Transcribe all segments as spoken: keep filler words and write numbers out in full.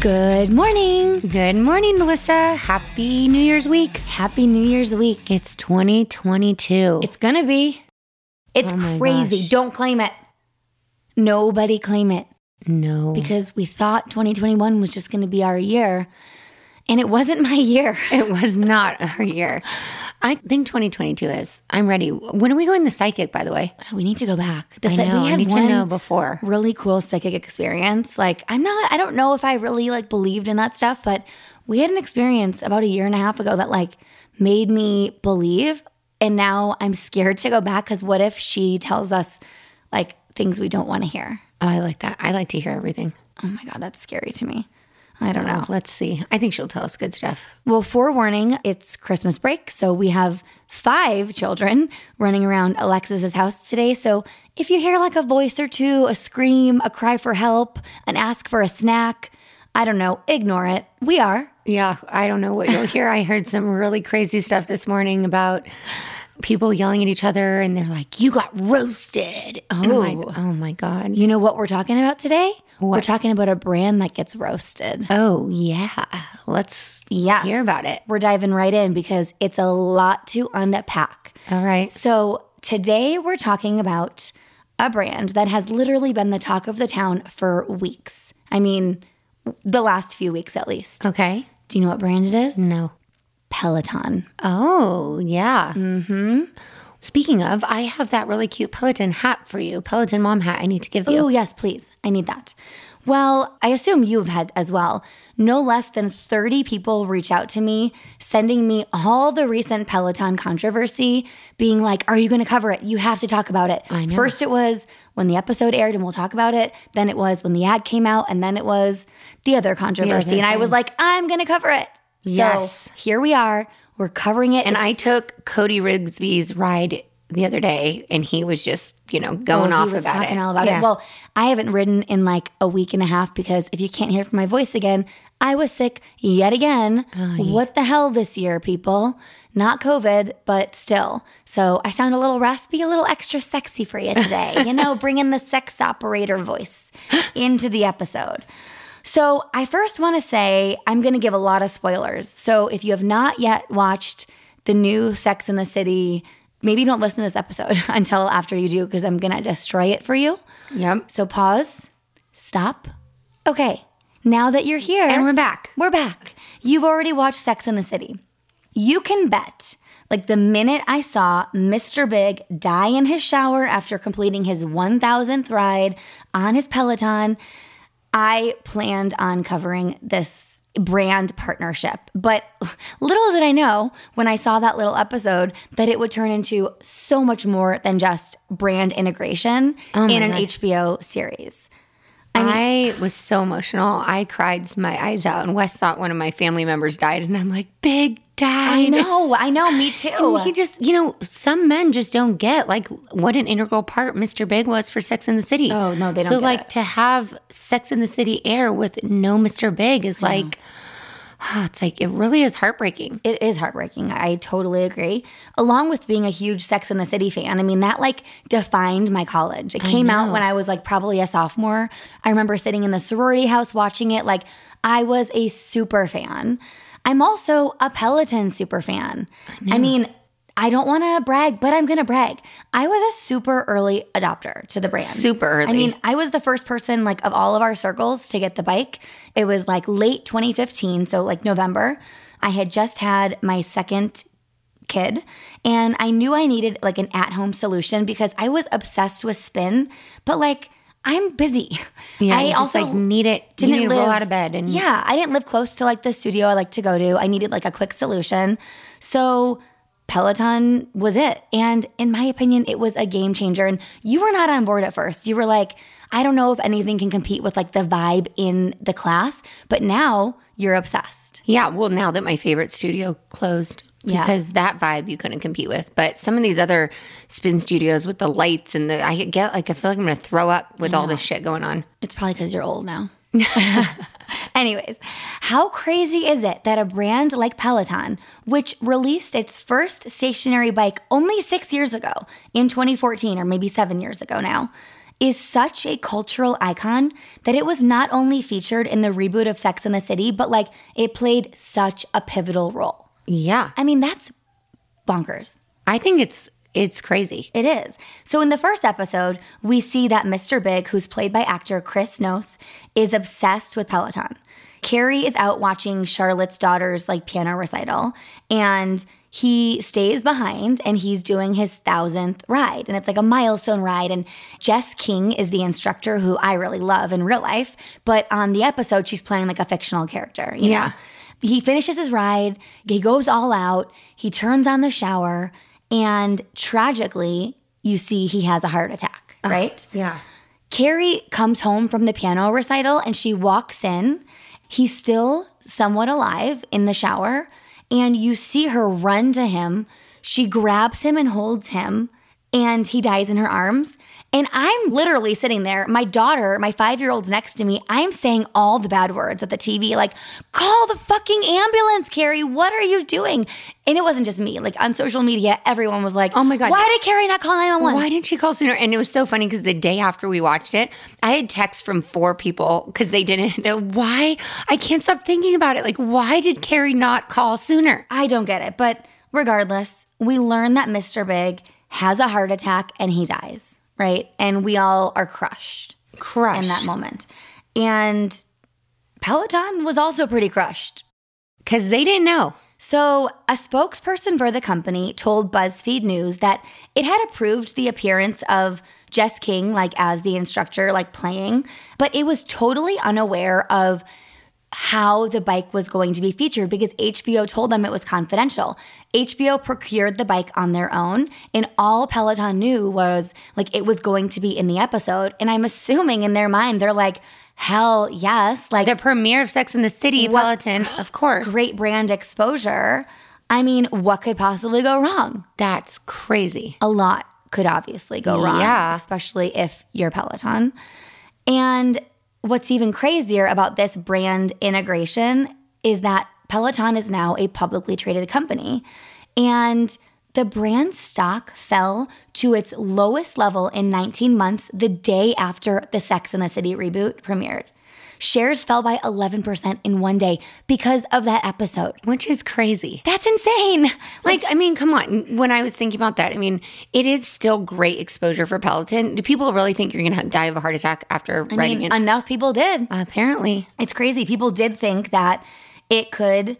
Good morning. Good morning, Melissa. Happy New Year's week. Happy New Year's week. It's twenty twenty-two. It's gonna be. It's oh crazy. Gosh. Don't claim it. Nobody claim it. No. Because we thought twenty twenty-one was just gonna be our year, and it wasn't my year. It was not our year. I think twenty twenty-two is. I'm ready. When are we going to the psychic, by the way? We need to go back. The I know. We had I need one to know before. Really cool psychic experience. Like, I'm not, I don't know if I really like believed in that stuff, but we had an experience about a year and a half ago that like made me believe. And now I'm scared to go back because what if she tells us like things we don't want to hear? Oh, I like that. I like to hear everything. Oh my God, that's scary to me. I don't know. Let's see. I think she'll tell us good stuff. Well, forewarning, it's Christmas break, so we have five children running around Alexis's house today. So if you hear like a voice or two, a scream, a cry for help, an ask for a snack, I don't know, ignore it. We are. Yeah, I don't know what you'll hear. I heard some really crazy stuff this morning about people yelling at each other, and they're like, you got roasted. Oh, and I'm like, oh my God. You know what we're talking about today? What? We're talking about a brand that gets roasted. Oh, yeah. Let's yes. hear about it. We're diving right in because it's a lot to unpack. All right. So today we're talking about a brand that has literally been the talk of the town for weeks. I mean, the last few weeks at least. Okay. Do you know what brand it is? No. Peloton. Oh, yeah. Mm-hmm. Speaking of, I have that really cute Peloton hat for you, Peloton mom hat I need to give you. Oh, yes, please. I need that. Well, I assume you've had as well. No less than thirty people reach out to me, sending me all the recent Peloton controversy, being like, are you going to cover it? You have to talk about it. I know. First it was when the episode aired and we'll talk about it. Then it was when the ad came out, and then it was the other controversy. The other and I was like, I'm going to cover it. Yes. So here we are. We're covering it. And it's, I took Cody Rigsby's ride the other day, and he was just, you know, going well, off about it. He was talking all about yeah. it. Well, I haven't ridden in like a week and a half because if you can't hear from my voice again, I was sick yet again. Oh, yeah. What the hell this year, people? Not COVID, but still. So I sound a little raspy, a little extra sexy for you today. You know, bringing the sex operator voice into the episode. So I first want to say I'm going to give a lot of spoilers. So if you have not yet watched the new Sex and the City, maybe don't listen to this episode until after you do because I'm going to destroy it for you. Yep. So pause. Stop. Okay. Now that you're here. And we're back. We're back. You've already watched Sex and the City. You can bet, like the minute I saw Mister Big die in his shower after completing his one thousandth ride on his Peloton, I planned on covering this brand partnership, but little did I know when I saw that little episode that it would turn into so much more than just brand integration oh in an God. H B O series. I, mean, I was so emotional. I cried my eyes out, and Wes thought one of my family members died, and I'm like, Big died. I know, I know, me too. And he just, you know, some men just don't get like what an integral part Mister Big was for Sex and the City. Oh, no, they don't so, get like, it. So like to have Sex and the City air with no Mister Big is yeah. like, oh, it's like, it really is heartbreaking. It is heartbreaking. I totally agree. Along with being a huge Sex and the City fan, I mean, that like defined my college. It came out when I was like probably a sophomore. I remember sitting in the sorority house watching it. Like I was a super fan. I'm also a Peloton super fan. I, I mean, I don't want to brag, but I'm going to brag. I was a super early adopter to the brand. Super early. I mean, I was the first person like of all of our circles to get the bike. It was like late twenty fifteen, so like November. I had just had my second kid, and I knew I needed like an at-home solution because I was obsessed with spin, but like I'm busy. Yeah, I also like need it. Didn't you need to live, roll out of bed. And yeah, I didn't live close to like the studio I like to go to. I needed like a quick solution. So Peloton was it. And in my opinion, it was a game changer. And you were not on board at first. You were like, I don't know if anything can compete with like the vibe in the class, but now you're obsessed. Yeah, well, now that my favorite studio closed, because yeah. that vibe you couldn't compete with. But some of these other spin studios with the lights and the, I get like, I feel like I'm going to throw up with all this shit going on. It's probably because you're old now. Anyways, how crazy is it that a brand like Peloton, which released its first stationary bike only six years ago in twenty fourteen, or maybe seven years ago now, is such a cultural icon that it was not only featured in the reboot of Sex and the City, but like it played such a pivotal role. Yeah. I mean, that's bonkers. I think it's It's crazy. It is. So in the first episode, we see that Mister Big, who's played by actor Chris Noth, is obsessed with Peloton. Carrie is out watching Charlotte's daughter's like piano recital, and he stays behind and he's doing his thousandth ride. And it's like a milestone ride. And Jess King is the instructor who I really love in real life, but on the episode, she's playing like a fictional character. You yeah. know? He finishes his ride. He goes all out. He turns on the shower. And tragically, you see he has a heart attack, right? Uh, yeah. Carrie comes home from the piano recital and she walks in. He's still somewhat alive in the shower. And you see her run to him. She grabs him and holds him. And he dies in her arms. And I'm literally sitting there. My daughter, my five-year-old's next to me. I'm saying all the bad words at the T V, like, call the fucking ambulance, Carrie. What are you doing? And it wasn't just me. Like, on social media, everyone was like, oh my God, why did Carrie not call nine one one? Why didn't she call sooner? And it was so funny because the day after we watched it, I had texts from four people because they didn't. They're, why? I can't stop thinking about it. Like, why did Carrie not call sooner? I don't get it. But regardless, we learned that Mister Big has a heart attack and he dies. Right? And we all are crushed. Crushed. In that moment. And Peloton was also pretty crushed. Because they didn't know. So a spokesperson for the company told BuzzFeed News that it had approved the appearance of Jess King, like as the instructor, like playing, but it was totally unaware of how the bike was going to be featured because H B O told them it was confidential. H B O procured the bike on their own, and all Peloton knew was like it was going to be in the episode. And I'm assuming in their mind, they're like, hell yes. Like the premiere of Sex and the City, what, Peloton, of course. Great brand exposure. I mean, what could possibly go wrong? That's crazy. A lot could obviously go wrong. Yeah. Especially if you're Peloton. And what's even crazier about this brand integration is that Peloton is now a publicly traded company, and the brand's stock fell to its lowest level in nineteen months the day after the Sex and the City reboot premiered. Shares fell by eleven percent in one day because of that episode. Which is crazy. That's insane. Like, like, I mean, come on. When I was thinking about that, I mean, it is still great exposure for Peloton. Do people really think you're going to die of a heart attack after I riding mean, it? Enough people did. Uh, apparently. It's crazy. People did think that it could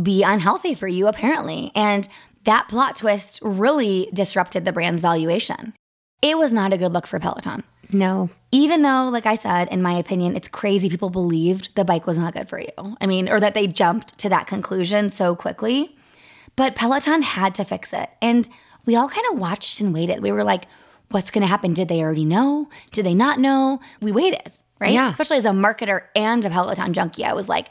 be unhealthy for you, apparently. And that plot twist really disrupted the brand's valuation. It was not a good look for Peloton. No. Even though, like I said, in my opinion, it's crazy people believed the bike was not good for you. I mean, or that they jumped to that conclusion so quickly. But Peloton had to fix it. And we all kind of watched and waited. We were like, what's going to happen? Did they already know? Did they not know? We waited, right? Yeah. Especially as a marketer and a Peloton junkie, I was like,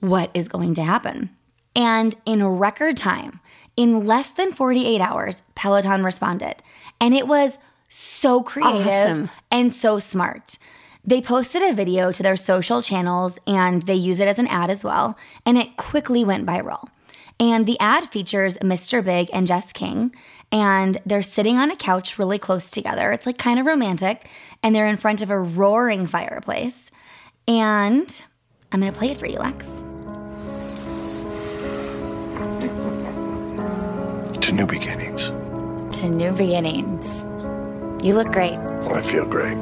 what is going to happen? And in record time, in less than forty-eight hours, Peloton responded. And it was so creative awesome. And so smart. They posted a video to their social channels and they use it as an ad as well. And it quickly went viral. And the ad features Mister Big and Jess King. And they're sitting on a couch really close together. It's like kind of romantic. And they're in front of a roaring fireplace. And I'm going to play it for you, Lex. To new beginnings. To new beginnings. You look great. I feel great.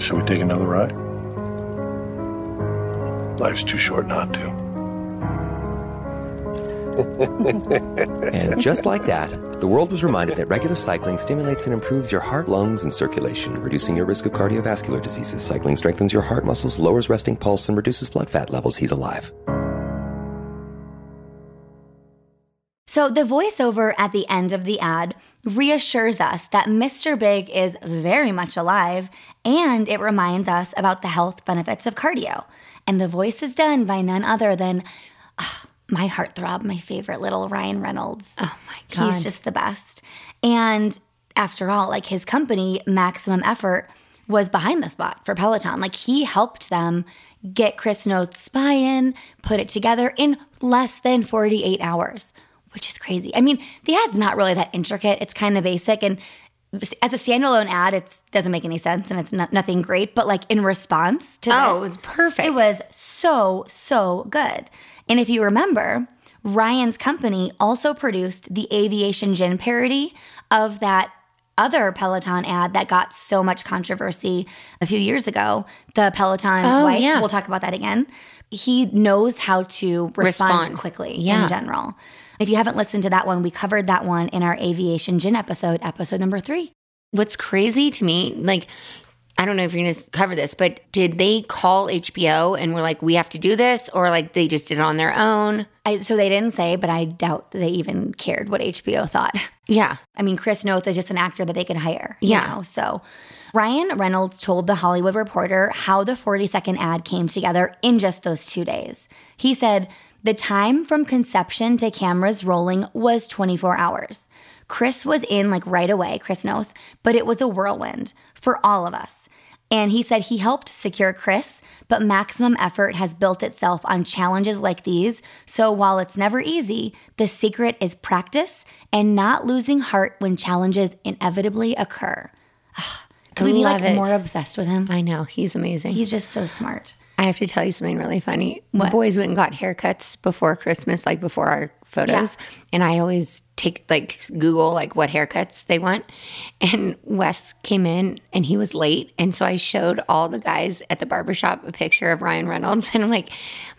Should we take another ride? Life's too short not to. And just like that, the world was reminded that regular cycling stimulates and improves your heart, lungs, and circulation, reducing your risk of cardiovascular diseases. Cycling strengthens your heart muscles, lowers resting pulse, and reduces blood fat levels. He's alive. So the voiceover at the end of the ad reassures us that Mister Big is very much alive, and it reminds us about the health benefits of cardio. And the voice is done by none other than oh, my heartthrob, my favorite little Ryan Reynolds. Oh my God. He's just the best. And after all, like, his company, Maximum Effort, was behind the spot for Peloton. Like, he helped them get Chris Noth's buy-in, put it together in less than forty-eight hours, which is crazy. I mean, the ad's not really that intricate. It's kind of basic. And as a standalone ad, it doesn't make any sense, and it's not, nothing great. But, like, in response to oh, this. Oh, it was perfect. It was so, so good. And if you remember, Ryan's company also produced the Aviation Gin parody of that other Peloton ad that got so much controversy a few years ago, the Peloton oh, wife. Yeah. We'll talk about that again. He knows how to respond, respond. quickly yeah. in general. If you haven't listened to that one, we covered that one in our Aviation Gin episode, episode number three. What's crazy to me, like, I don't know if you're going to cover this, but did they call H B O and were like, we have to do this? Or like they just did it on their own? I, so they didn't say, but I doubt they even cared what H B O thought. Yeah. I mean, Chris Noth is just an actor that they could hire. Yeah. You know, so Ryan Reynolds told The Hollywood Reporter how the forty-second ad came together in just those two days. He said, the time from conception to cameras rolling was twenty-four hours. Chris was in like right away, Chris Noth, but it was a whirlwind for all of us. And he said he helped secure Chris, but Maximum Effort has built itself on challenges like these. So while it's never easy, the secret is practice and not losing heart when challenges inevitably occur. Can we be like it. more obsessed with him? I know. He's amazing. He's just so smart. I have to tell you something really funny. What? The boys went and got haircuts before Christmas, like before our photos. Yeah. And I always take, like, Google, like, what haircuts they want. And Wes came in and he was late. And so I showed all the guys at the barbershop a picture of Ryan Reynolds. And I'm like,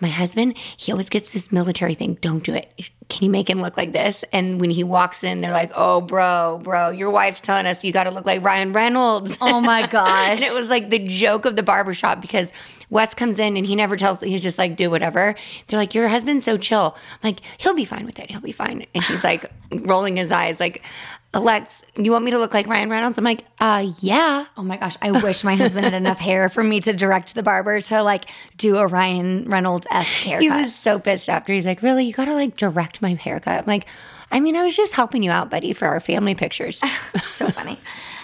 my husband, he always gets this military thing. Don't do it. Can you make him look like this? And when he walks in, they're like, oh, bro, bro, your wife's telling us you got to look like Ryan Reynolds. Oh, my gosh. And it was like the joke of the barbershop because Wes comes in and he never tells, he's just like, do whatever. They're like, your husband's so chill. I'm like, he'll be fine with it. He'll be fine. And he's like rolling his eyes like, Alex, you want me to look like Ryan Reynolds? I'm like, uh, yeah. Oh my gosh. I wish my husband had enough hair for me to direct the barber to like do a Ryan Reynolds-esque haircut. He was so pissed after. He's like, really? You got to like direct my haircut? I'm like, I mean, I was just helping you out, buddy, for our family pictures. So funny.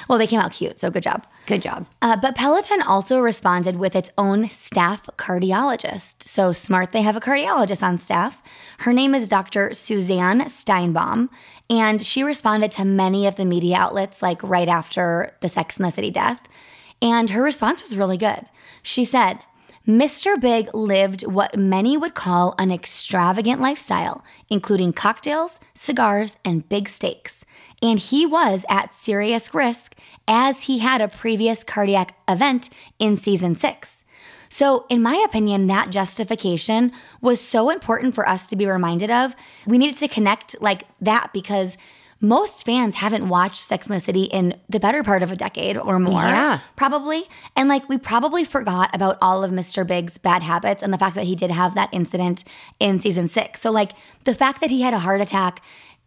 Well, they came out cute, so good job. Good job. Uh, but Peloton also responded with its own staff cardiologist. So smart, they have a cardiologist on staff. Her name is Doctor Suzanne Steinbaum, and she responded to many of the media outlets, like right after the Sex and the City death. And her response was really good. She said, Mister Big lived what many would call an extravagant lifestyle, including cocktails, cigars, and big steaks. And he was at serious risk as he had a previous cardiac event in season six. So in my opinion, that justification was so important for us to be reminded of. We needed to connect like that because most fans haven't watched Sex and the City in the better part of a decade or more, yeah. probably. And like we probably forgot about all of Mister Big's bad habits and the fact that he did have that incident in season six. So like the fact that he had a heart attack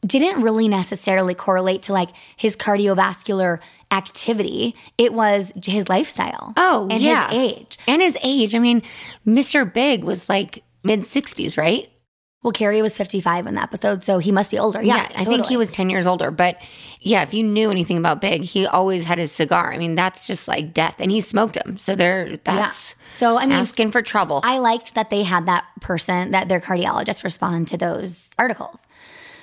didn't really necessarily correlate to like his cardiovascular activity. It was his lifestyle. Oh, and yeah. his age. And his age. I mean, Mister Big was like mid-sixties, right? Well, Carrie was fifty-five in the episode, so he must be older. Yeah, yeah totally. I think he was ten years older. But yeah, if you knew anything about Big, he always had his cigar. I mean, that's just like death. And he smoked them. So they're that's yeah. so, I mean, asking for trouble. I liked that they had that person, that their cardiologist respond to those articles.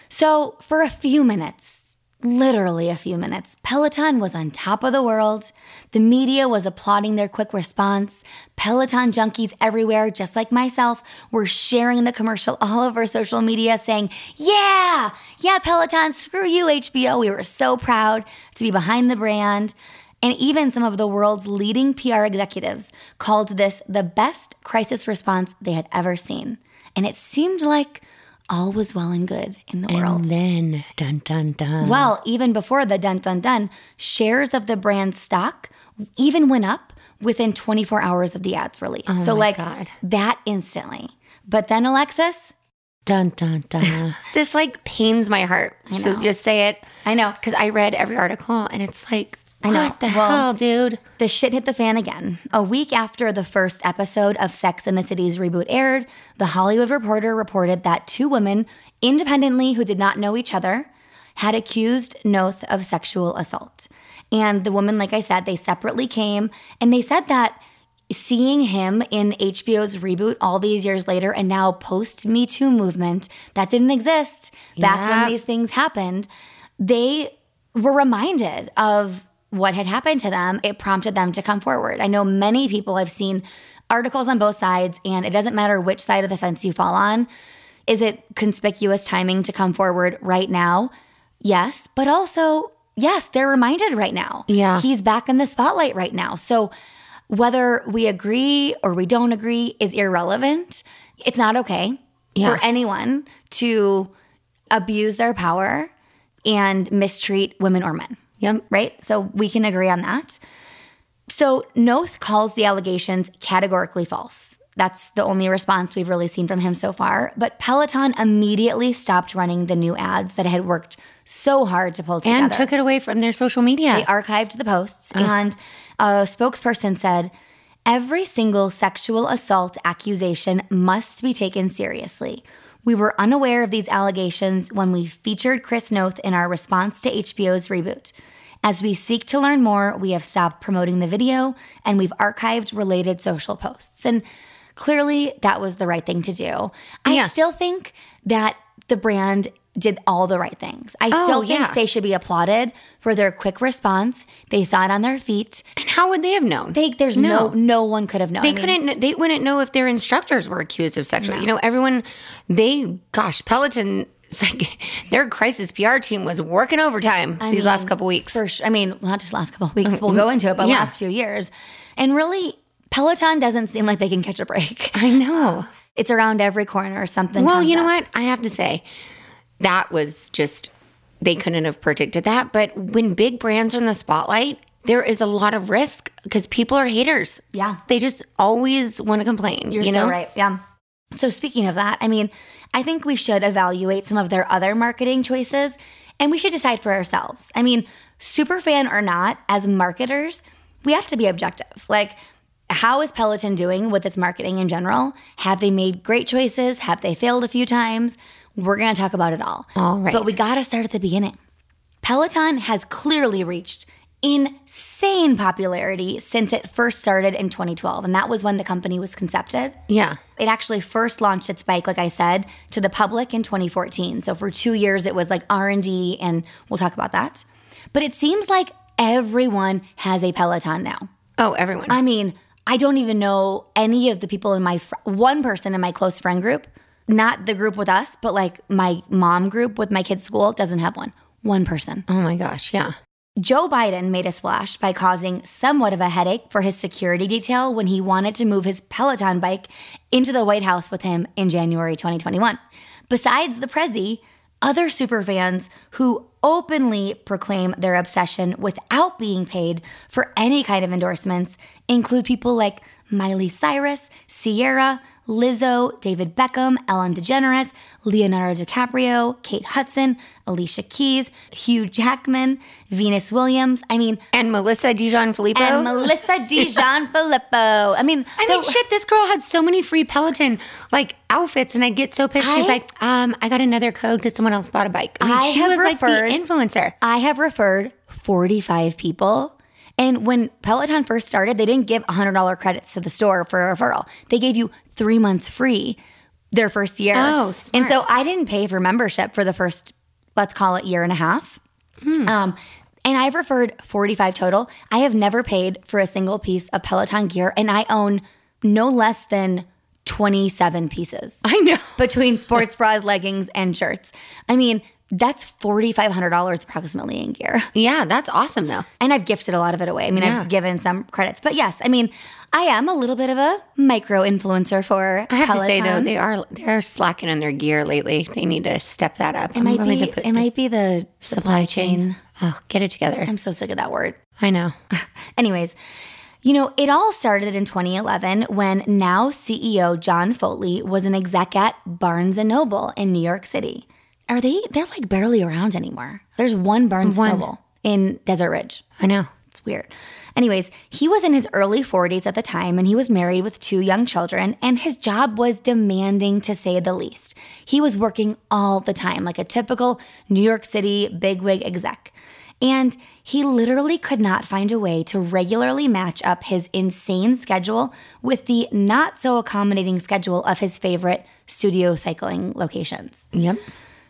So for a few minutes, literally a few minutes, Peloton was on top of the world. The media was applauding their quick response. Peloton junkies everywhere, just like myself, were sharing the commercial all over social media saying, yeah, yeah, Peloton, screw you, H B O. We were so proud to be behind the brand. And even some of the world's leading P R executives called this the best crisis response they had ever seen. And it seemed like all was well and good in the world. And then, dun, dun, dun. Well, even before the dun, dun, dun, shares of the brand's stock even went up within twenty-four hours of the ad's release. Oh so, like, God. That instantly. But then, Alexis, Dun, dun, dun. This like pains my heart. I know. So just say it. I know. Because I read every article and it's like, I know. What the well, hell, dude? The shit hit the fan again. A week after the first episode of Sex and the City's reboot aired, The Hollywood Reporter reported that two women, independently who did not know each other, had accused Noth of sexual assault. And the women, like I said, they separately came and they said that seeing him in H B O's reboot all these years later and now post-Me Too movement, that didn't exist back yeah. when these things happened, they were reminded of what had happened to them. It prompted them to come forward. I know many people have seen articles on both sides, and it doesn't matter which side of the fence you fall on. Is it conspicuous timing to come forward right now? Yes, but also, yes, they're reminded right now. Yeah. He's back in the spotlight right now. So whether we agree or we don't agree is irrelevant. It's not okay yeah. for anyone to abuse their power and mistreat women or men. Yep. Right? So we can agree on that. So Noth calls the allegations categorically false. That's the only response we've really seen from him so far. But Peloton immediately stopped running the new ads that had worked so hard to pull together. And took it away from their social media. They archived the posts uh. and... A spokesperson said, every single sexual assault accusation must be taken seriously. We were unaware of these allegations when we featured Chris Noth in our response to H B O's reboot. As we seek to learn more, we have stopped promoting the video and we've archived related social posts. And clearly that was the right thing to do. I yeah. still think that the brand did all the right things. I oh, still think yeah. they should be applauded for their quick response. They thought on their feet. And how would they have known? They, there's no. no no one could have known. They I couldn't. Mean, they wouldn't know if their instructors were accused of sexual. No. You know, everyone. They gosh, Peloton. Like their crisis P R team was working overtime I these mean, last couple weeks. For sure. I mean, not just last couple of weeks. We'll go into it, but yeah. last few years, and really, Peloton doesn't seem like they can catch a break. I know. It's around every corner or something. Well, you know up. What? I have to say. That was just, they couldn't have predicted that. But when big brands are in the spotlight, there is a lot of risk because people are haters. Yeah. They just always want to complain. You're you know? So right. Yeah. So speaking of that, I mean, I think we should evaluate some of their other marketing choices and we should decide for ourselves. I mean, super fan or not, as marketers, we have to be objective. Like, how is Peloton doing with its marketing in general? Have they made great choices? Have they failed a few times? We're going to talk about it all. All right. But we got to start at the beginning. Peloton has clearly reached insane popularity since it first started in twenty twelve. And that was when the company was concepted. Yeah. It actually first launched its bike, like I said, to the public in twenty fourteen. So for two years, it was like R and D, and we'll talk about that. But it seems like everyone has a Peloton now. Oh, everyone. I mean, I don't even know any of the people in my fr- – one person in my close friend group – not the group with us, but like my mom group with my kids' school doesn't have one. One person. Oh my gosh, yeah. Joe Biden made a splash by causing somewhat of a headache for his security detail when he wanted to move his Peloton bike into the White House with him in January twenty twenty-one. Besides the Prezi, other superfans who openly proclaim their obsession without being paid for any kind of endorsements include people like Miley Cyrus, Ciara, Lizzo, David Beckham, Ellen DeGeneres, Leonardo DiCaprio, Kate Hudson, Alicia Keys, Hugh Jackman, Venus Williams. I mean, and Melissa DiGianfilippo. And Melissa DiGianfilippo. I mean, I mean, the, shit. This girl had so many free Peloton like outfits, and I get so pissed. I, She's like, um, I got another code because someone else bought a bike. I, mean, I she have was referred, like the influencer. I have referred forty-five people. And when Peloton first started, they didn't give one hundred dollars credits to the store for a referral. They gave you three months free their first year. Oh, smart. And so I didn't pay for membership for the first, let's call it, year and a half. Hmm. Um, and I've referred forty-five total. I have never paid for a single piece of Peloton gear, and I own no less than twenty-seven pieces. I know. Between sports bras, leggings, and shirts. I mean, that's four thousand five hundred dollars approximately in gear. Yeah, that's awesome though. And I've gifted a lot of it away. I mean, yeah. I've given some credits. But yes, I mean, I am a little bit of a micro-influencer for I have Peloton. To say though, they are they're slacking on their gear lately. They need to step that up. It, might, really be, it the, might be the supply, supply chain. chain. Oh, get it together. I'm so sick of that word. I know. Anyways, You know, it all started in twenty eleven when now C E O John Foley was an exec at Barnes and Noble in New York City. Are they, they're like barely around anymore. There's one Barnes and Noble in Desert Ridge. I know. It's weird. Anyways, he was in his early forties at the time, and he was married with two young children, and his job was demanding, to say the least. He was working all the time, like a typical New York City bigwig exec. And he literally could not find a way to regularly match up his insane schedule with the not-so-accommodating schedule of his favorite studio cycling locations. Yep.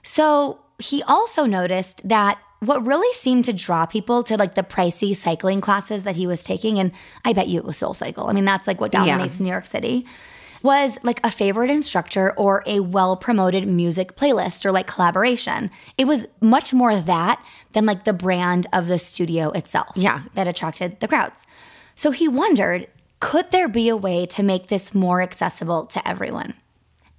So he also noticed that what really seemed to draw people to like the pricey cycling classes that he was taking, and I bet you it was SoulCycle. I mean, that's like what dominates yeah. New York City, was like a favorite instructor or a well-promoted music playlist or like collaboration. It was much more that than like the brand of the studio itself yeah. that attracted the crowds. So he wondered, could there be a way to make this more accessible to everyone?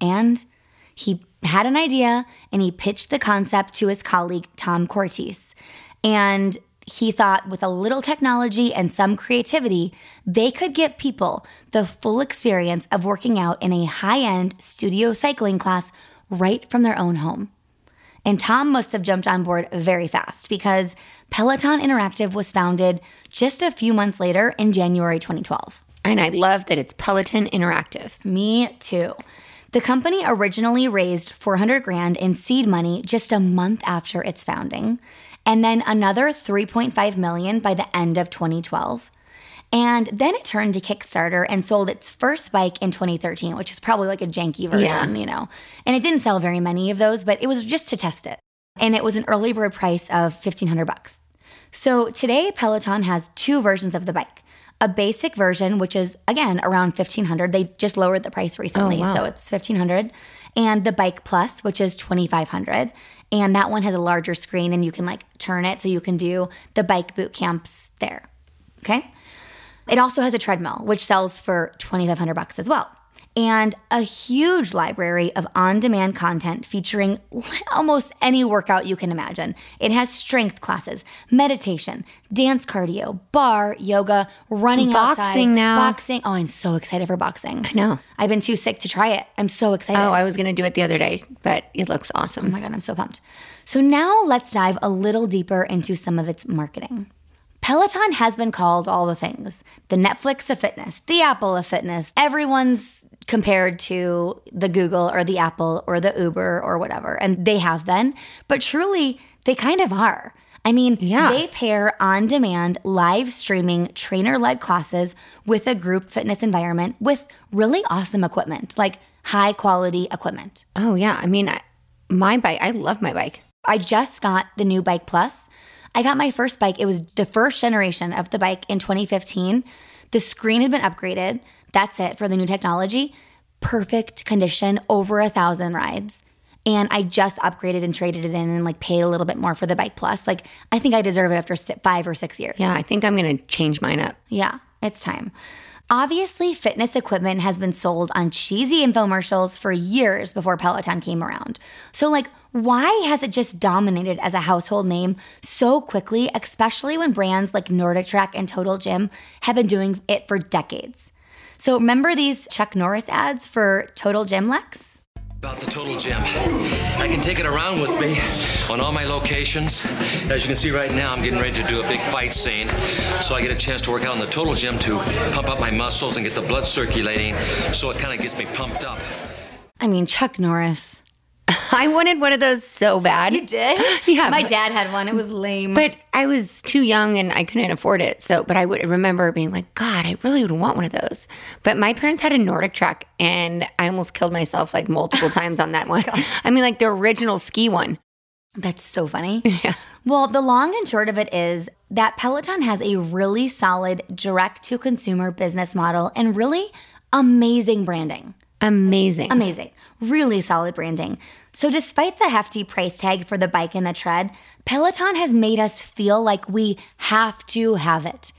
And he had an idea, and he pitched the concept to his colleague, Tom Cortese. And he thought with a little technology and some creativity, they could give people the full experience of working out in a high-end studio cycling class right from their own home. And Tom must have jumped on board very fast, because Peloton Interactive was founded just a few months later in January twenty twelve. And I love that it's Peloton Interactive. Me too. The company originally raised four hundred grand in seed money just a month after its founding, and then another three point five million by the end of twenty twelve. And then it turned to Kickstarter and sold its first bike in twenty thirteen, which is probably like a janky version, yeah. you know. And it didn't sell very many of those, but it was just to test it. And it was an early bird price of fifteen hundred bucks. So today Peloton has two versions of the bike. A basic version, which is, again, around fifteen hundred dollars. They just lowered the price recently, oh, wow. so it's fifteen hundred dollars. And the Bike Plus, which is twenty-five hundred dollars. And that one has a larger screen, and you can, like, turn it so you can do the bike boot camps there. Okay? It also has a treadmill, which sells for twenty-five hundred dollars as well. And a huge library of on-demand content featuring almost any workout you can imagine. It has strength classes, meditation, dance cardio, bar, yoga, running boxing outside. Boxing now. Boxing. Oh, I'm so excited for boxing. I know. I've been too sick to try it. I'm so excited. Oh, I was going to do it the other day, but it looks awesome. Oh my God, I'm so pumped. So now let's dive a little deeper into some of its marketing. Peloton has been called all the things. The Netflix of fitness, the Apple of fitness. Everyone's compared to the Google or the Apple or the Uber or whatever. And they have been. But truly, they kind of are. I mean, yeah. they pair on-demand, live streaming, trainer-led classes with a group fitness environment with really awesome equipment, like high-quality equipment. Oh, yeah. I mean, I, my bike, I love my bike. I just got the new Bike Plus. I got my first bike. It was the first generation of the bike in twenty fifteen. The screen had been upgraded. That's it for the new technology. Perfect condition, over a thousand rides. And I just upgraded and traded it in and like paid a little bit more for the Bike Plus. Like I think I deserve it after five or six years. Yeah, I think I'm going to change mine up. Yeah, it's time. Obviously, fitness equipment has been sold on cheesy infomercials for years before Peloton came around. So like, why has it just dominated as a household name so quickly, especially when brands like NordicTrack and Total Gym have been doing it for decades? So remember these Chuck Norris ads for Total Gym, Lex? About the Total Gym. I can take it around with me on all my locations. As you can see right now, I'm getting ready to do a big fight scene. So I get a chance to work out in the Total Gym to pump up my muscles and get the blood circulating. So it kind of gets me pumped up. I mean, Chuck Norris. I wanted one of those so bad. You did? Yeah. My but, dad had one. It was lame. But I was too young and I couldn't afford it. So, but I would remember being like, God, I really would want one of those. But my parents had a NordicTrack and I almost killed myself like multiple times on that one. God. I mean, like the original ski one. That's so funny. Yeah. Well, the long and short of it is that Peloton has a really solid direct-to-consumer business model and really amazing branding. Amazing. Amazing. Really solid branding. So despite the hefty price tag for the bike and the tread, Peloton has made us feel like we have to have it.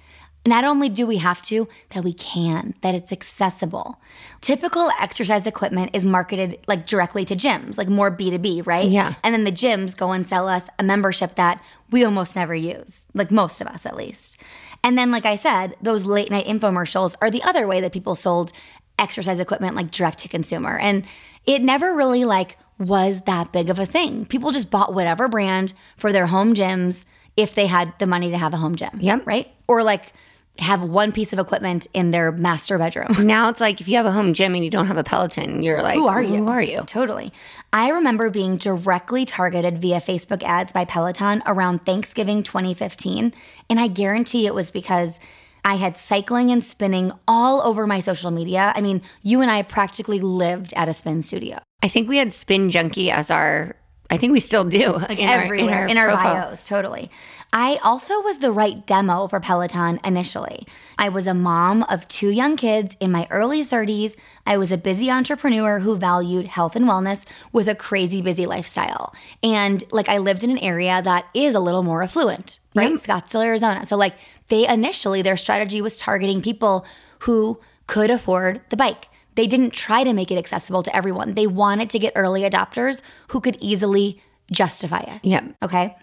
Not only do we have to, that we can, that it's accessible. Typical exercise equipment is marketed like directly to gyms, like more B to B, right? Yeah. And then the gyms go and sell us a membership that we almost never use, like most of us at least. And then, like I said, those late night infomercials are the other way that people sold exercise equipment, like direct to consumer. And it never really like was that big of a thing. People just bought whatever brand for their home gyms if they had the money to have a home gym. Yep. Right? Or like have one piece of equipment in their master bedroom. Now it's like if you have a home gym and you don't have a Peloton, you're like, who are you? Who are you? Totally. I remember being directly targeted via Facebook ads by Peloton around Thanksgiving twenty fifteen. And I guarantee it was because I had cycling and spinning all over my social media. I mean, you and I practically lived at a spin studio. I think we had Spin Junkie as our, I think we still do. Like in everywhere. Our, in our, in our bios, totally. I also was the right demo for Peloton initially. I was a mom of two young kids in my early thirties. I was a busy entrepreneur who valued health and wellness with a crazy busy lifestyle. And like I lived in an area that is a little more affluent, right? Yep. Scottsdale, Arizona. So like they initially, their strategy was targeting people who could afford the bike. They didn't try to make it accessible to everyone. They wanted to get early adopters who could easily justify it. Yeah. Okay.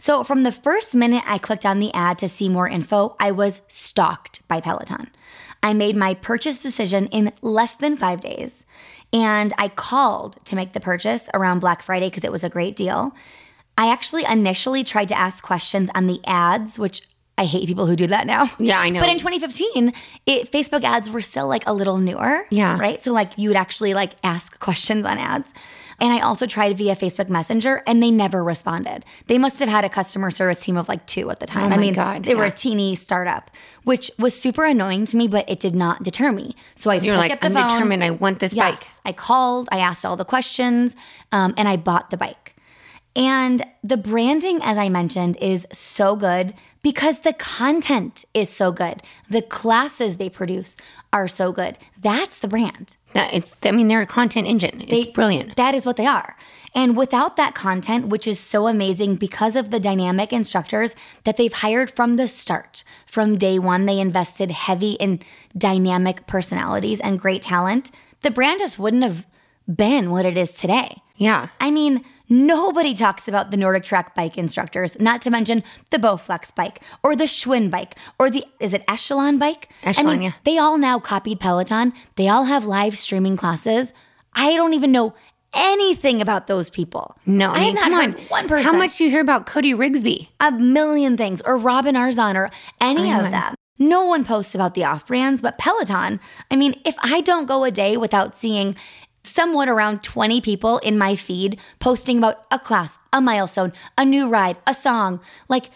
So from the first minute I clicked on the ad to see more info, I was stalked by Peloton. I made my purchase decision in less than five days. And I called to make the purchase around Black Friday because it was a great deal. I actually initially tried to ask questions on the ads, which I hate people who do that now. Yeah, I know. But in twenty fifteen, it, Facebook ads were still like a little newer. Yeah. Right? So like you would actually like ask questions on ads. And I also tried via Facebook Messenger and they never responded. They must have had a customer service team of like two at the time. Oh my I mean, God, they yeah. were a teeny startup, which was super annoying to me, but it did not deter me. So I picked like, up the I'm phone. You were like, I'm determined. I want this yes, bike. I called. I asked all the questions um, and I bought the bike. And the branding, as I mentioned, is so good because the content is so good. The classes they produce are so good. That's the brand. That it's. I mean, they're a content engine. It's they, brilliant. That is what they are. And without that content, which is so amazing because of the dynamic instructors that they've hired from the start, from day one, they invested heavy in dynamic personalities and great talent, the brand just wouldn't have been what it is today. Yeah. I mean, nobody talks about the NordicTrack bike instructors, not to mention the Bowflex bike or the Schwinn bike or the, is it Echelon bike? Echelon, I mean, yeah. They all now copied Peloton. They all have live streaming classes. I don't even know anything about those people. No, I mean, I have not heard one person. How much do you hear about Cody Rigsby? A million things, or Robin Arzon, or any of them. No one posts about the off-brands, but Peloton. I mean, if I don't go a day without seeing somewhat around twenty people in my feed posting about a class, a milestone, a new ride, a song, like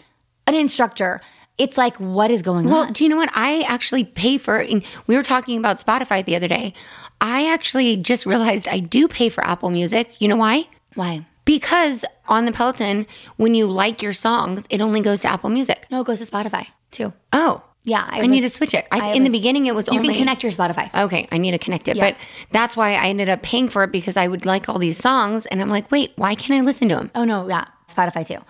an instructor. It's like, what is going well, on? Well, do you know what? I actually pay for, we were talking about Spotify the other day. I actually just realized I do pay for Apple Music. You know why? Why? Because on the Peloton, when you like your songs, it only goes to Apple Music. No, it goes to Spotify too. Oh. Yeah. I, I was, need to switch it. I, I in was, the beginning, it was you only... You can connect your Spotify. Okay. I need to connect it. Yeah. But that's why I ended up paying for it because I would like all these songs. And I'm like, wait, why can't I listen to them? Oh, no. Yeah. Spotify too.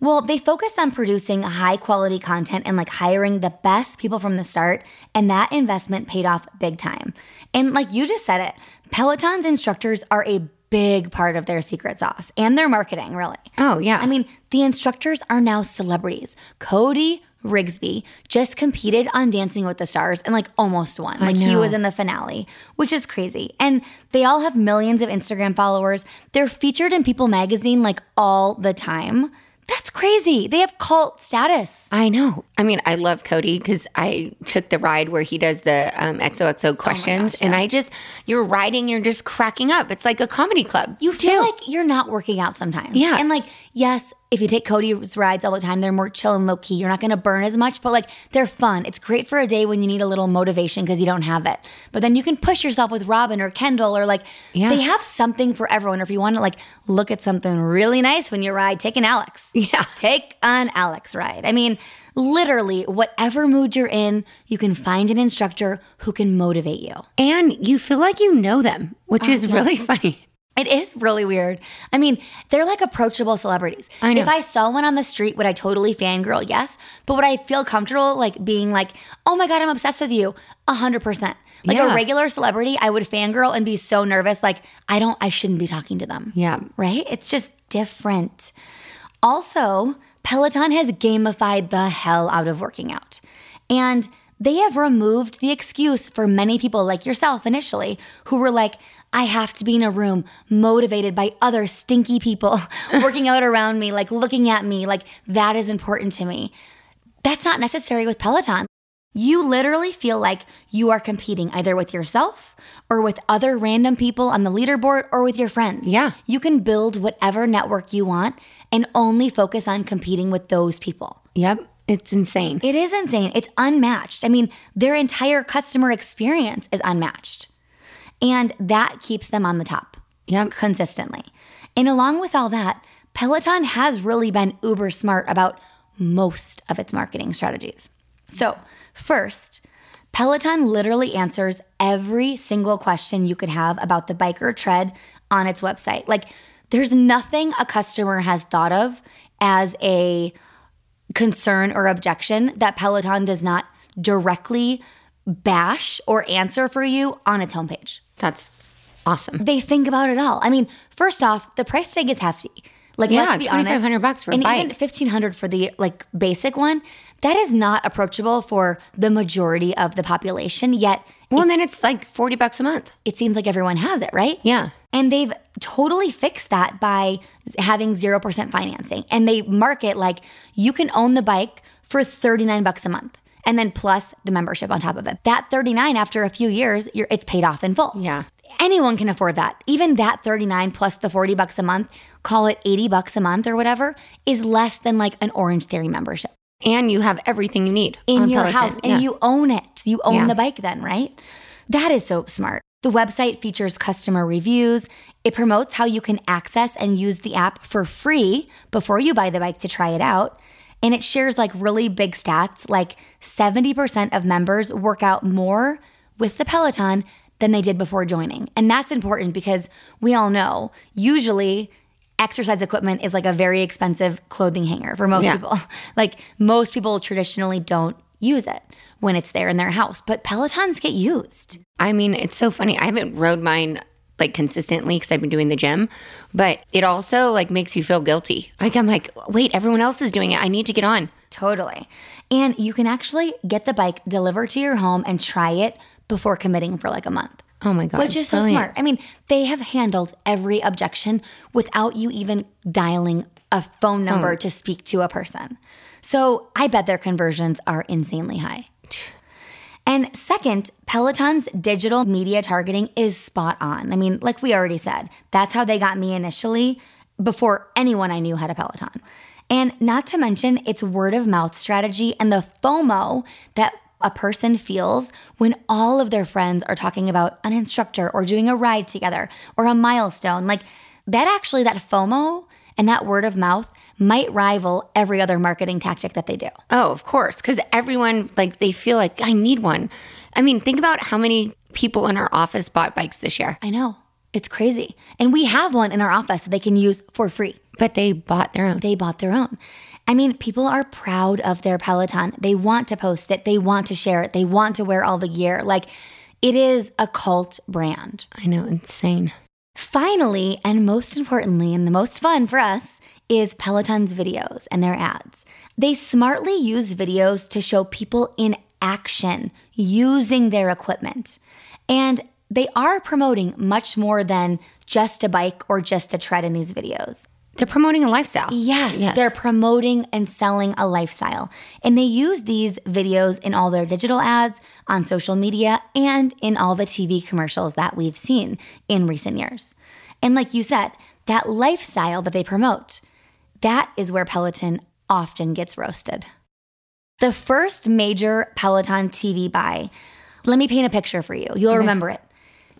Well, they focus on producing high quality content and like hiring the best people from the start. And that investment paid off big time. And like you just said it, Peloton's instructors are a big part of their secret sauce and their marketing, really. Oh, yeah. I mean, the instructors are now celebrities. Cody Rigsby just competed on Dancing with the Stars and like almost won. Like he was in the finale, which is crazy. And they all have millions of Instagram followers. They're featured in People magazine like all the time. That's crazy. They have cult status. I know. I mean, I love Cody because I took the ride where he does the um, X O X O questions. Oh gosh, yes. And I just, you're riding, you're just cracking up. It's like a comedy club. You feel too. like you're not working out sometimes. Yeah. And like, yes, if you take Cody's rides all the time, they're more chill and low key. You're not going to burn as much, but like they're fun. It's great for a day when you need a little motivation because you don't have it. But then you can push yourself with Robin or Kendall or like yeah. they have something for everyone. Or if you want to like look at something really nice when you ride, take an Alex. Yeah. Take an Alex ride. I mean, literally whatever mood you're in, you can find an instructor who can motivate you. And you feel like you know them, which oh, is yeah. really funny. It is really weird. I mean, they're like approachable celebrities. I know. If I saw one on the street, would I totally fangirl? Yes. But would I feel comfortable like being like, oh my God, I'm obsessed with you? A hundred percent. Like yeah. a regular celebrity, I would fangirl and be so nervous. Like I don't, I shouldn't be talking to them. Yeah. Right? It's just different. Also, Peloton has gamified the hell out of working out. And they have removed the excuse for many people like yourself initially who were like, I have to be in a room motivated by other stinky people working out around me, like looking at me, like that is important to me. That's not necessary with Peloton. You literally feel like you are competing either with yourself or with other random people on the leaderboard or with your friends. Yeah. You can build whatever network you want and only focus on competing with those people. Yep. It's insane. It is insane. It's unmatched. I mean, their entire customer experience is unmatched. And that keeps them on the top. Yep. Consistently. And along with all that, Peloton has really been uber smart about most of its marketing strategies. So first, Peloton literally answers every single question you could have about the bike or tread on its website. Like, there's nothing a customer has thought of as a concern or objection that Peloton does not directly bash or answer for you on its homepage. That's awesome. They think about it all. I mean, first off, the price tag is hefty. Like, yeah, let's be honest, twenty-five hundred bucks for a and bike. And even fifteen hundred for the like basic one. That is not approachable for the majority of the population, yet... Well, and then it's like forty bucks a month. It seems like everyone has it, right? Yeah. And they've totally fixed that by having zero percent financing. And they market like, you can own the bike for thirty-nine bucks a month. And then plus the membership on top of it. That thirty-nine, after a few years, you're, it's paid off in full. Yeah. Anyone can afford that. Even that thirty-nine plus the forty bucks a month, call it eighty bucks a month or whatever, is less than like an Orange Theory membership. And you have everything you need in your Peloton. House. And yeah. you own it. You own yeah. the bike then, right? That is so smart. The website features customer reviews. It promotes how you can access and use the app for free before you buy the bike to try it out. And it shares like really big stats, like seventy percent of members work out more with the Peloton than they did before joining. And that's important because we all know usually exercise equipment is like a very expensive clothing hanger for most yeah. people. Like most people traditionally don't use it when it's there in their house, but Pelotons get used. I mean, it's so funny. I haven't rode mine like consistently because I've been doing the gym, but it also like makes you feel guilty. Like I'm like, wait, everyone else is doing it. I need to get on. Totally. And you can actually get the bike delivered to your home and try it before committing for like a month. Oh my God. Which is brilliant. So smart. I mean, they have handled every objection without you even dialing a phone number oh. to speak to a person. So I bet their conversions are insanely high. And second, Peloton's digital media targeting is spot on. I mean, like we already said, that's how they got me initially before anyone I knew had a Peloton. And not to mention its word of mouth strategy and the FOMO that a person feels when all of their friends are talking about an instructor or doing a ride together or a milestone. Like that actually, that FOMO and that word of mouth might rival every other marketing tactic that they do. Oh, of course. Because everyone, like they feel like, I need one. I mean, think about how many people in our office bought bikes this year. I know. It's crazy. And we have one in our office that they can use for free. But they bought their own. They bought their own. I mean, people are proud of their Peloton. They want to post it. They want to share it. They want to wear all the gear. Like, it is a cult brand. I know, insane. Finally, and most importantly, and the most fun for us, is Peloton's videos and their ads. They smartly use videos to show people in action using their equipment. And they are promoting much more than just a bike or just a tread in these videos. They're promoting a lifestyle. Yes, yes, they're promoting and selling a lifestyle. And they use these videos in all their digital ads, on social media, and in all the T V commercials that we've seen in recent years. And like you said, that lifestyle that they promote, that is where Peloton often gets roasted. The first major Peloton T V buy, let me paint a picture for you. You'll okay. remember it.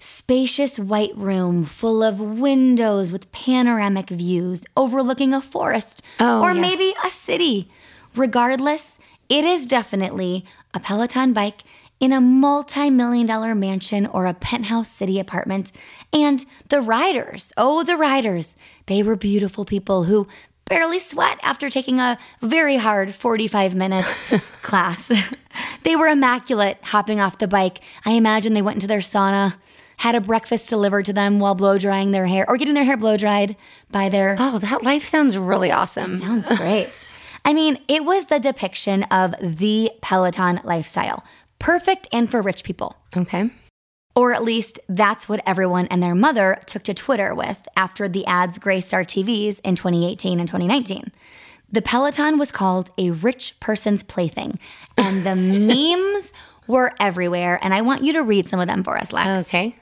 Spacious white room full of windows with panoramic views overlooking a forest oh, or yeah. maybe a city. Regardless, it is definitely a Peloton bike in a multi-million dollar mansion or a penthouse city apartment. And the riders, oh, the riders, they were beautiful people who barely sweat after taking a very hard forty-five minute class. They were immaculate hopping off the bike. I imagine they went into their sauna, had a breakfast delivered to them while blow drying their hair or getting their hair blow dried by their... Oh, that life sounds really awesome. It sounds great. I mean, it was the depiction of the Peloton lifestyle. Perfect and for rich people. Okay. Or at least that's what everyone and their mother took to Twitter with after the ads graced our T Vs in twenty eighteen and twenty nineteen. The Peloton was called a rich person's plaything, and the memes were everywhere, and I want you to read some of them for us, Lex. Okay.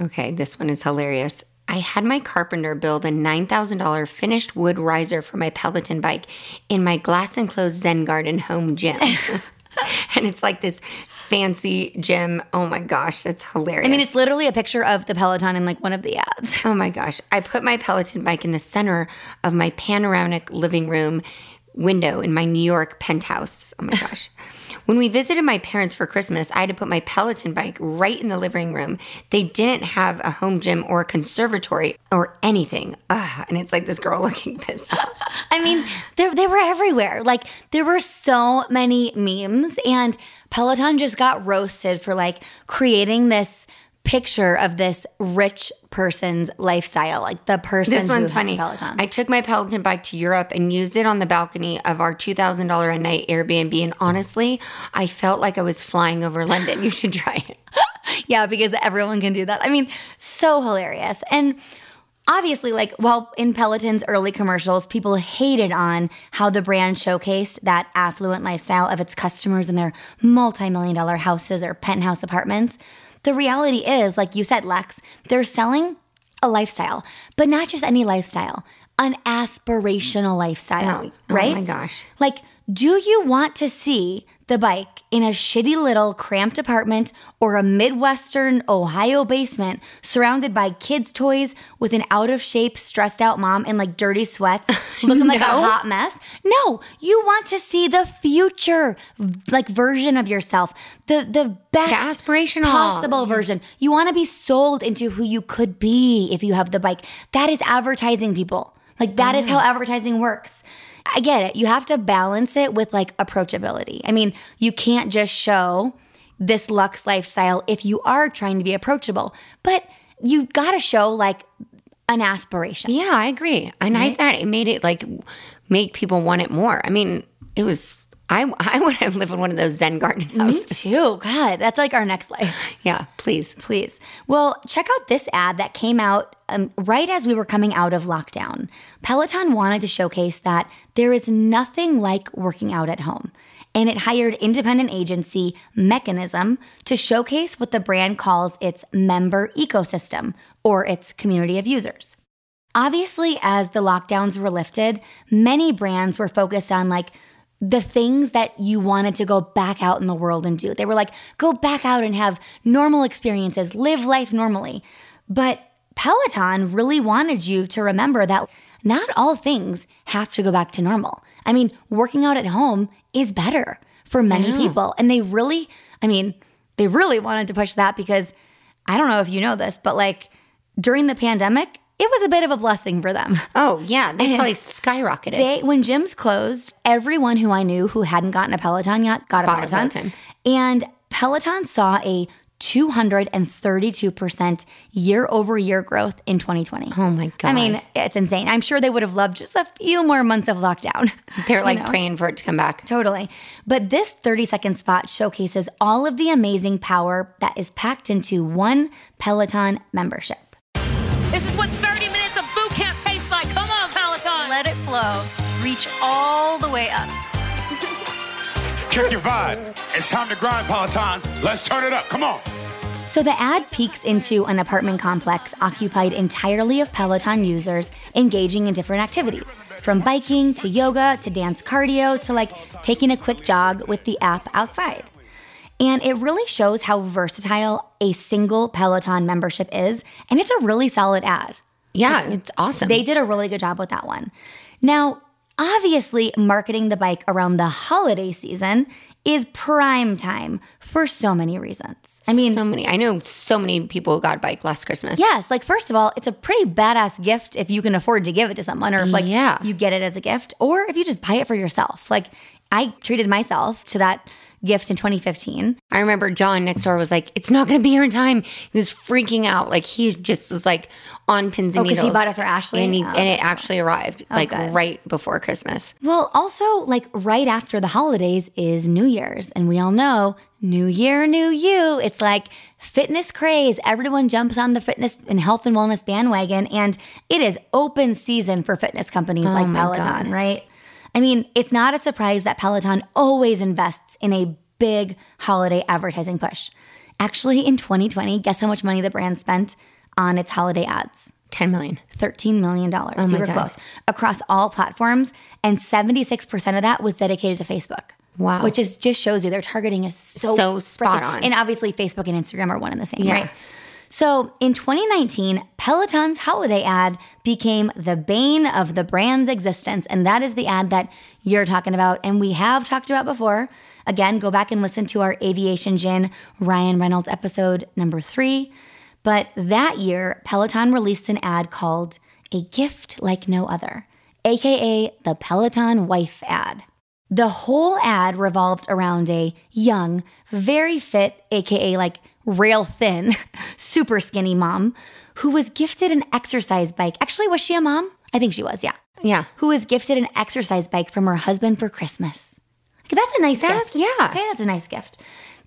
Okay, this one is hilarious. I had my carpenter build a nine thousand dollars finished wood riser for my Peloton bike in my glass-enclosed Zen Garden home gym. And it's like this fancy gym. Oh my gosh, that's hilarious. I mean, it's literally a picture of the Peloton in like one of the ads. Oh my gosh. I put my Peloton bike in the center of my panoramic living room window in my New York penthouse. Oh my gosh. When we visited my parents for Christmas, I had to put my Peloton bike right in the living room. They didn't have a home gym or a conservatory or anything. Ugh, and it's like this girl looking pissed off. I mean, they were everywhere. Like, there were so many memes, and Peloton just got roasted for like creating this picture of this rich person's lifestyle, like the person this one's who funny. Peloton. I took my Peloton bike to Europe and used it on the balcony of our two thousand dollars a night Airbnb, and honestly, I felt like I was flying over London. You should try it. Yeah, because everyone can do that. I mean, so hilarious. And obviously, like, while in Peloton's early commercials, people hated on how the brand showcased that affluent lifestyle of its customers in their multi-million dollar houses or penthouse apartments, the reality is, like you said, Lex, they're selling a lifestyle, but not just any lifestyle, an aspirational lifestyle, oh, right? Oh my gosh. Like, do you want to see the bike in a shitty little cramped apartment or a Midwestern Ohio basement surrounded by kids' toys with an out-of-shape, stressed-out mom in, like, dirty sweats looking no. like a hot mess? No. You want to see the future, like, version of yourself, the, the best the aspirational. possible version. You want to be sold into who you could be if you have the bike. That is advertising, people. Like, that mm. is how advertising works. I get it. You have to balance it with, like, approachability. I mean, you can't just show this luxe lifestyle if you are trying to be approachable. But you got to show, like, an aspiration. Yeah, I agree. And right? I thought it made it, like, make people want it more. I mean, it was – I I want to live in one of those Zen garden houses. Me too. God, that's, like, our next life. Yeah, please. Please. Well, check out this ad that came out Um, right as we were coming out of lockdown. Peloton wanted to showcase that there is nothing like working out at home, and it hired independent agency Mechanism to showcase what the brand calls its member ecosystem, or its community of users. Obviously, as the lockdowns were lifted, many brands were focused on, like, the things that you wanted to go back out in the world and do. They were like, go back out and have normal experiences, live life normally. But Peloton really wanted you to remember that not all things have to go back to normal. I mean, working out at home is better for many people. And they really, I mean, they really wanted to push that because, I don't know if you know this, but, like, during the pandemic, it was a bit of a blessing for them. Oh, yeah. They probably skyrocketed. They, when gyms closed, everyone who I knew who hadn't gotten a Peloton yet got a Peloton. a Peloton. And Peloton saw a two hundred thirty-two percent year-over-year growth in twenty twenty. Oh, my God. I mean, it's insane. I'm sure they would have loved just a few more months of lockdown. They're, like, you know, praying for it to come back. Totally. But this thirty-second spot showcases all of the amazing power that is packed into one Peloton membership. This is what thirty minutes of boot camp tastes like. Come on, Peloton. Let it flow. Reach all the way up. Check your vibe. It's time to grind, Peloton. Let's turn it up. Come on. So the ad peeks into an apartment complex occupied entirely of Peloton users engaging in different activities, from biking to yoga to dance cardio to, like, taking a quick jog with the app outside. And it really shows how versatile a single Peloton membership is, and it's a really solid ad. Yeah, like, it's awesome. They did a really good job with that one. Now, obviously, marketing the bike around the holiday season is prime time for so many reasons. I mean, so many. I know so many people got a bike last Christmas. Yes. Like, first of all, it's a pretty badass gift if you can afford to give it to someone, or if, like, yeah. you get it as a gift, or if you just buy it for yourself. Like, I treated myself to that gift in twenty fifteen. I remember John next door was like, it's not going to be here in time. He was freaking out. Like, he just was like on pins and oh, needles. Oh, because he bought it for Ashley? And, he, oh, and it actually arrived oh, like good. right before Christmas. Well, also like right after the holidays is New Year's. And we all know New Year, New You. It's like fitness craze. Everyone jumps on the fitness and health and wellness bandwagon. And it is open season for fitness companies oh like Peloton, God. right? I mean, it's not a surprise that Peloton always invests in a big holiday advertising push. Actually, in twenty twenty, guess how much money the brand spent on its holiday ads? ten million dollars. thirteen million dollars. Oh you were God. close. Across all platforms. And seventy-six percent of that was dedicated to Facebook. Wow. Which is just shows you their targeting is so, so spot freaking, on. And obviously, Facebook and Instagram are one and the same, yeah. right? So in twenty nineteen, Peloton's holiday ad became the bane of the brand's existence. And that is the ad that you're talking about and we have talked about before. Again, go back and listen to our Aviation Gin Ryan Reynolds episode number three. But that year, Peloton released an ad called A Gift Like No Other, aka the Peloton Wife ad. The whole ad revolved around a young, very fit, aka like rail thin, super skinny mom who was gifted an exercise bike. Actually, was she a mom? I think she was, yeah. Yeah. Who was gifted an exercise bike from her husband for Christmas. Okay, that's a nice gift. Yeah. Okay, that's a nice gift.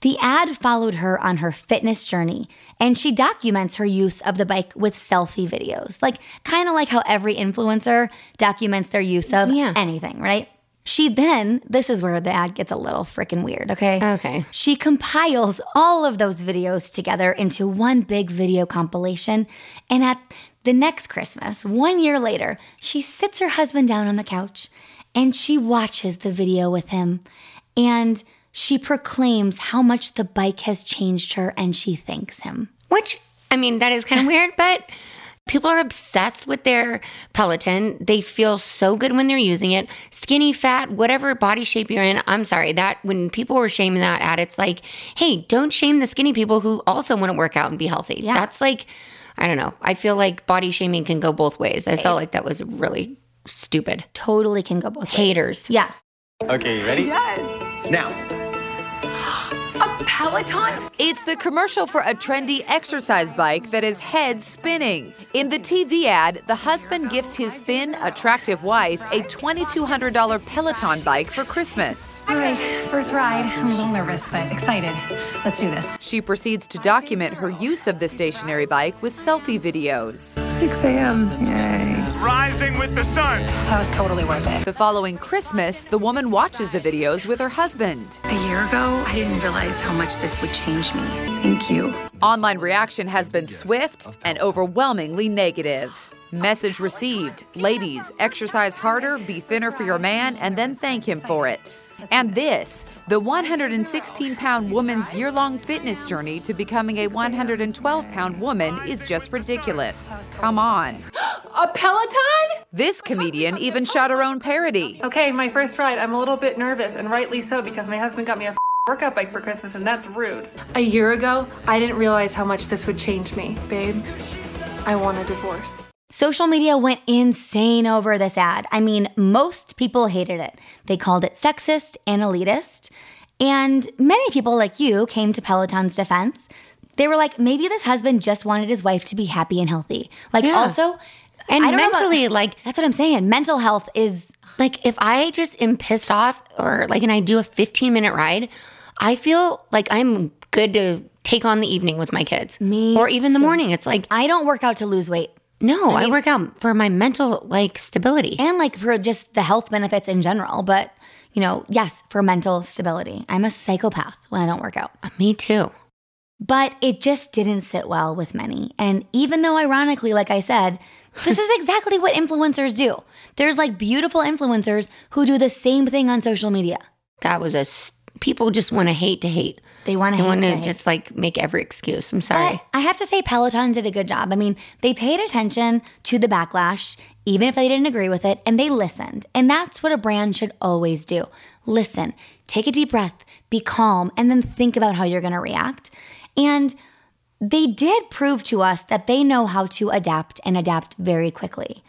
The ad followed her on her fitness journey, and she documents her use of the bike with selfie videos. Like, kind of like how every influencer documents their use of yeah. anything, right? She then, this is where the ad gets a little freaking weird, okay? Okay. She compiles all of those videos together into one big video compilation. And at the next Christmas, one year later, she sits her husband down on the couch and she watches the video with him. And she proclaims how much the bike has changed her and she thanks him. Which, I mean, that is kind of weird, but... People are obsessed with their Peloton. They feel so good when they're using it. Skinny, fat, whatever body shape you're in. I'm sorry, that when people were shaming that ad, it's like, hey, don't shame the skinny people who also want to work out and be healthy. Yeah. That's like, I don't know. I feel like body shaming can go both ways. I right. felt like that was really stupid. Totally can go both Haters. ways. Haters. Yes. Okay, you ready? Yes. Now. A Peloton? It's the commercial for a trendy exercise bike that is head spinning. In the T V ad, the husband gifts his thin, attractive wife a twenty-two hundred dollars Peloton bike for Christmas. All right, first ride. I'm a little nervous, but excited. Let's do this. She proceeds to document her use of the stationary bike with selfie videos. six a.m. Yay. Rising with the sun. That was totally worth it. The following Christmas, the woman watches the videos with her husband. A year ago, I didn't realize how much this would change me. Thank you. Online reaction has been swift and overwhelmingly negative. Message received. Ladies, exercise harder, be thinner for your man, and then thank him for it. And this, the one hundred sixteen pound woman's year-long fitness journey to becoming a one hundred twelve pound woman is just ridiculous. Come on. A Peloton? This comedian even shot her own parody. Okay, my first ride, I'm a little bit nervous, and rightly so, because my husband got me a workout bike for Christmas, and that's rude. A year ago, I didn't realize how much this would change me. Babe, I want a divorce. Social media went insane over this ad. I mean, most people hated it. They called it sexist and elitist. And many people like you came to Peloton's defense. They were like, maybe this husband just wanted his wife to be happy and healthy. Like, yeah. also... And mentally, about, like... That's what I'm saying. Mental health is... Like, if I just am pissed off or, like, and I do a fifteen-minute ride... I feel like I'm good to take on the evening with my kids. Me Or even too. the morning. It's like... I don't work out to lose weight. No, I, mean, I work out for my mental, like, stability. And, like, for just the health benefits in general. But, you know, yes, for mental stability. I'm a psychopath when I don't work out. Me too. But it just didn't sit well with many. And even though, ironically, like I said... This is exactly what influencers do. There's like beautiful influencers who do the same thing on social media. That was a... St- people just want to hate to hate. They want to hate to hate. They want to just like make every excuse. I'm sorry. But I have to say Peloton did a good job. I mean, they paid attention to the backlash, even if they didn't agree with it, and they listened. And that's what a brand should always do. Listen, take a deep breath, be calm, and then think about how you're going to react. And... They did prove to us that they know how to adapt and adapt very quickly.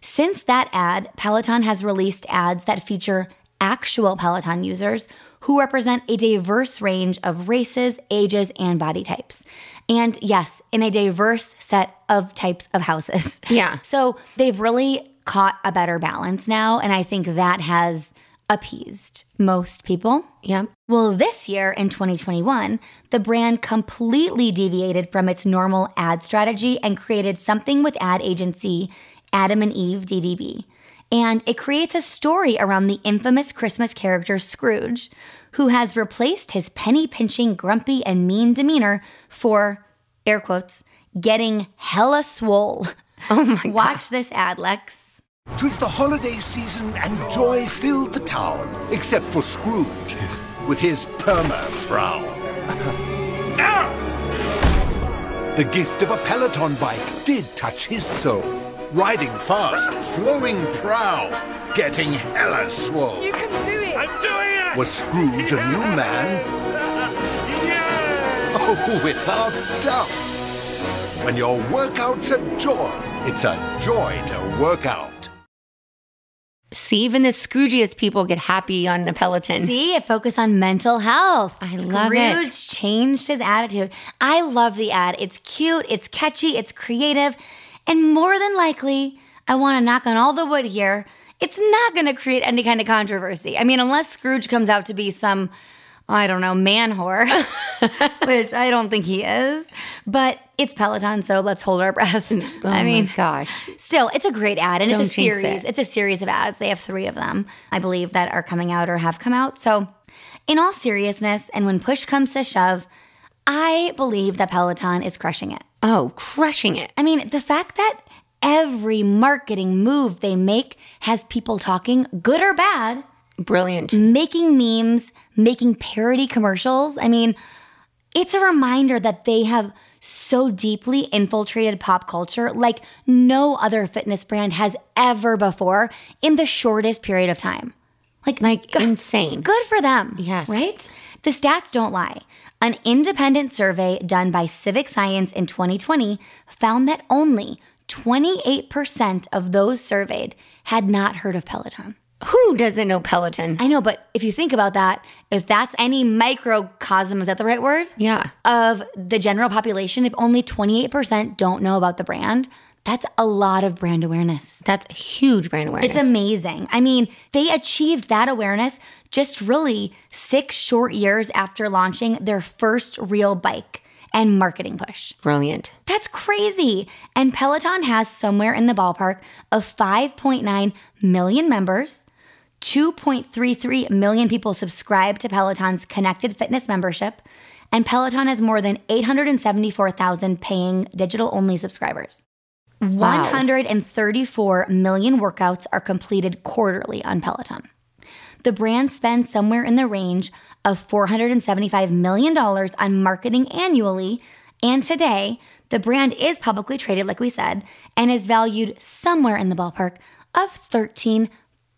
Since that ad, Peloton has released ads that feature actual Peloton users who represent a diverse range of races, ages, and body types. And yes, in a diverse set of types of houses. Yeah. So they've really caught a better balance now, and I think that has appeased most people. Yeah. Well, this year in twenty twenty-one, the brand completely deviated from its normal ad strategy and created something with ad agency Adam and Eve D D B. And it creates a story around the infamous Christmas character Scrooge, who has replaced his penny-pinching, grumpy, and mean demeanor for, air quotes, getting hella swole. Oh my God. Watch this ad, Lex. "'Twas the holiday season and joy filled the town, except for Scrooge, with his perma-frown. The gift of a Peloton bike did touch his soul. Riding fast, flowing proud, getting hella swole. You can do it! I'm doing it! Was Scrooge yes. a new man? Yes. Oh, without doubt! When your workout's a joy, it's a joy to work out." See, even the scroogiest people get happy on the Peloton. See, it focused on mental health. I Scrooge love it. Scrooge changed his attitude. I love the ad. It's cute, it's catchy, it's creative, and more than likely, I want to knock on all the wood here, it's not going to create any kind of controversy. I mean, unless Scrooge comes out to be some, I don't know, man whore, which I don't think he is, but it's Peloton, so let's hold our breath. Oh I mean, my gosh. Still, it's a great ad, and Don't it's a series. It. It's a series of ads. They have three of them, I believe, that are coming out or have come out. So in all seriousness, and when push comes to shove, I believe that Peloton is crushing it. Oh, crushing it. I mean, the fact that every marketing move they make has people talking, good or bad. Brilliant. Making memes, making parody commercials. I mean, it's a reminder that they have so deeply infiltrated pop culture like no other fitness brand has ever before in the shortest period of time. Like, like g- insane. Good for them. Yes. Right? The stats don't lie. An independent survey done by Civic Science in twenty twenty found that only twenty-eight percent of those surveyed had not heard of Peloton. Who doesn't know Peloton? I know, but if you think about that, if that's any microcosm, is that the right word? Yeah. Of the general population, if only twenty-eight percent don't know about the brand, that's a lot of brand awareness. That's huge brand awareness. It's amazing. I mean, they achieved that awareness just really six short years after launching their first real bike and marketing push. Brilliant. That's crazy. And Peloton has somewhere in the ballpark of five point nine million members. two point three three million people subscribe to Peloton's Connected Fitness membership, and Peloton has more than eight hundred seventy-four thousand paying digital-only subscribers. Wow. one hundred thirty-four million workouts are completed quarterly on Peloton. The brand spends somewhere in the range of four hundred seventy-five million dollars on marketing annually, and today, the brand is publicly traded, like we said, and is valued somewhere in the ballpark of thirteen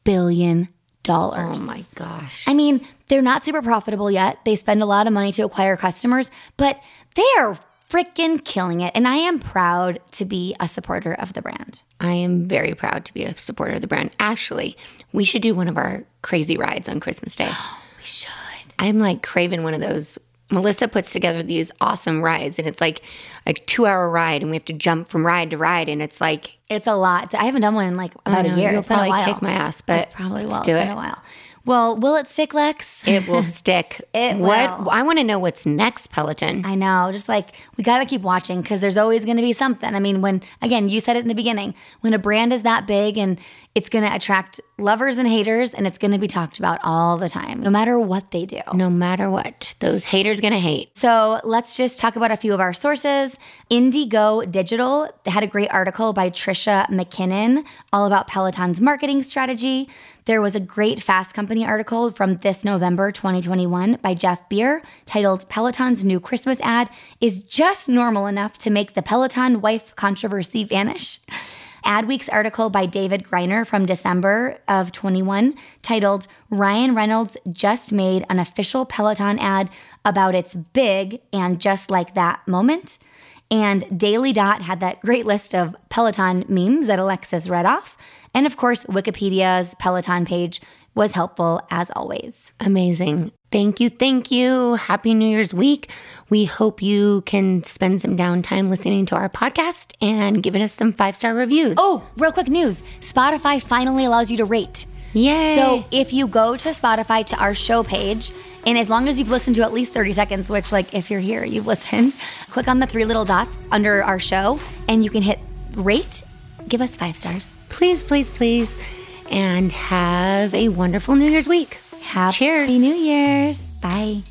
billion dollars. Oh my gosh. I mean, they're not super profitable yet. They spend a lot of money to acquire customers, but they're freaking killing it. And I am proud to be a supporter of the brand. I am very proud to be a supporter of the brand. Actually, we should do one of our crazy rides on Christmas Day. We should. I'm like craving one of those. Melissa puts together these awesome rides, and it's like a two-hour ride, and we have to jump from ride to ride, and it's like... It's a lot. I haven't done one in like about know, a year. It's been a while. You'll probably kick my ass, but it probably let's will. do it's it. Been a while. Well, will it stick, Lex? It will stick. It what, will. I want to know what's next, Peloton. I know. Just like, we got to keep watching, because there's always going to be something. I mean, when, again, you said it in the beginning, when a brand is that big, and it's going to attract lovers and haters, and it's going to be talked about all the time, no matter what they do. No matter what. Those haters going to hate. So let's just talk about a few of our sources. Indigo Digital had a great article by Trisha McKinnon all about Peloton's marketing strategy. There was a great Fast Company article from this November twenty twenty-one by Jeff Beer titled Peloton's New Christmas Ad is Just Normal Enough to Make the Peloton Wife Controversy Vanish. Adweek's article by David Greiner from December of twenty-one titled Ryan Reynolds Just Made an Official Peloton Ad About Its Big and Just Like That Moment. And Daily Dot had that great list of Peloton memes that Alexis read off. And of course, Wikipedia's Peloton page was helpful as always. Amazing. Thank you. Thank you. Happy New Year's week. We hope you can spend some downtime listening to our podcast and giving us some five-star reviews. Oh, real quick news. Spotify finally allows you to rate. Yay. So if you go to Spotify to our show page, and as long as you've listened to at least thirty seconds, which like if you're here, you've listened, click on the three little dots under our show and you can hit rate. Give us five stars. Please, please, please. And have a wonderful New Year's week. Happy Cheers. New Year's. Bye.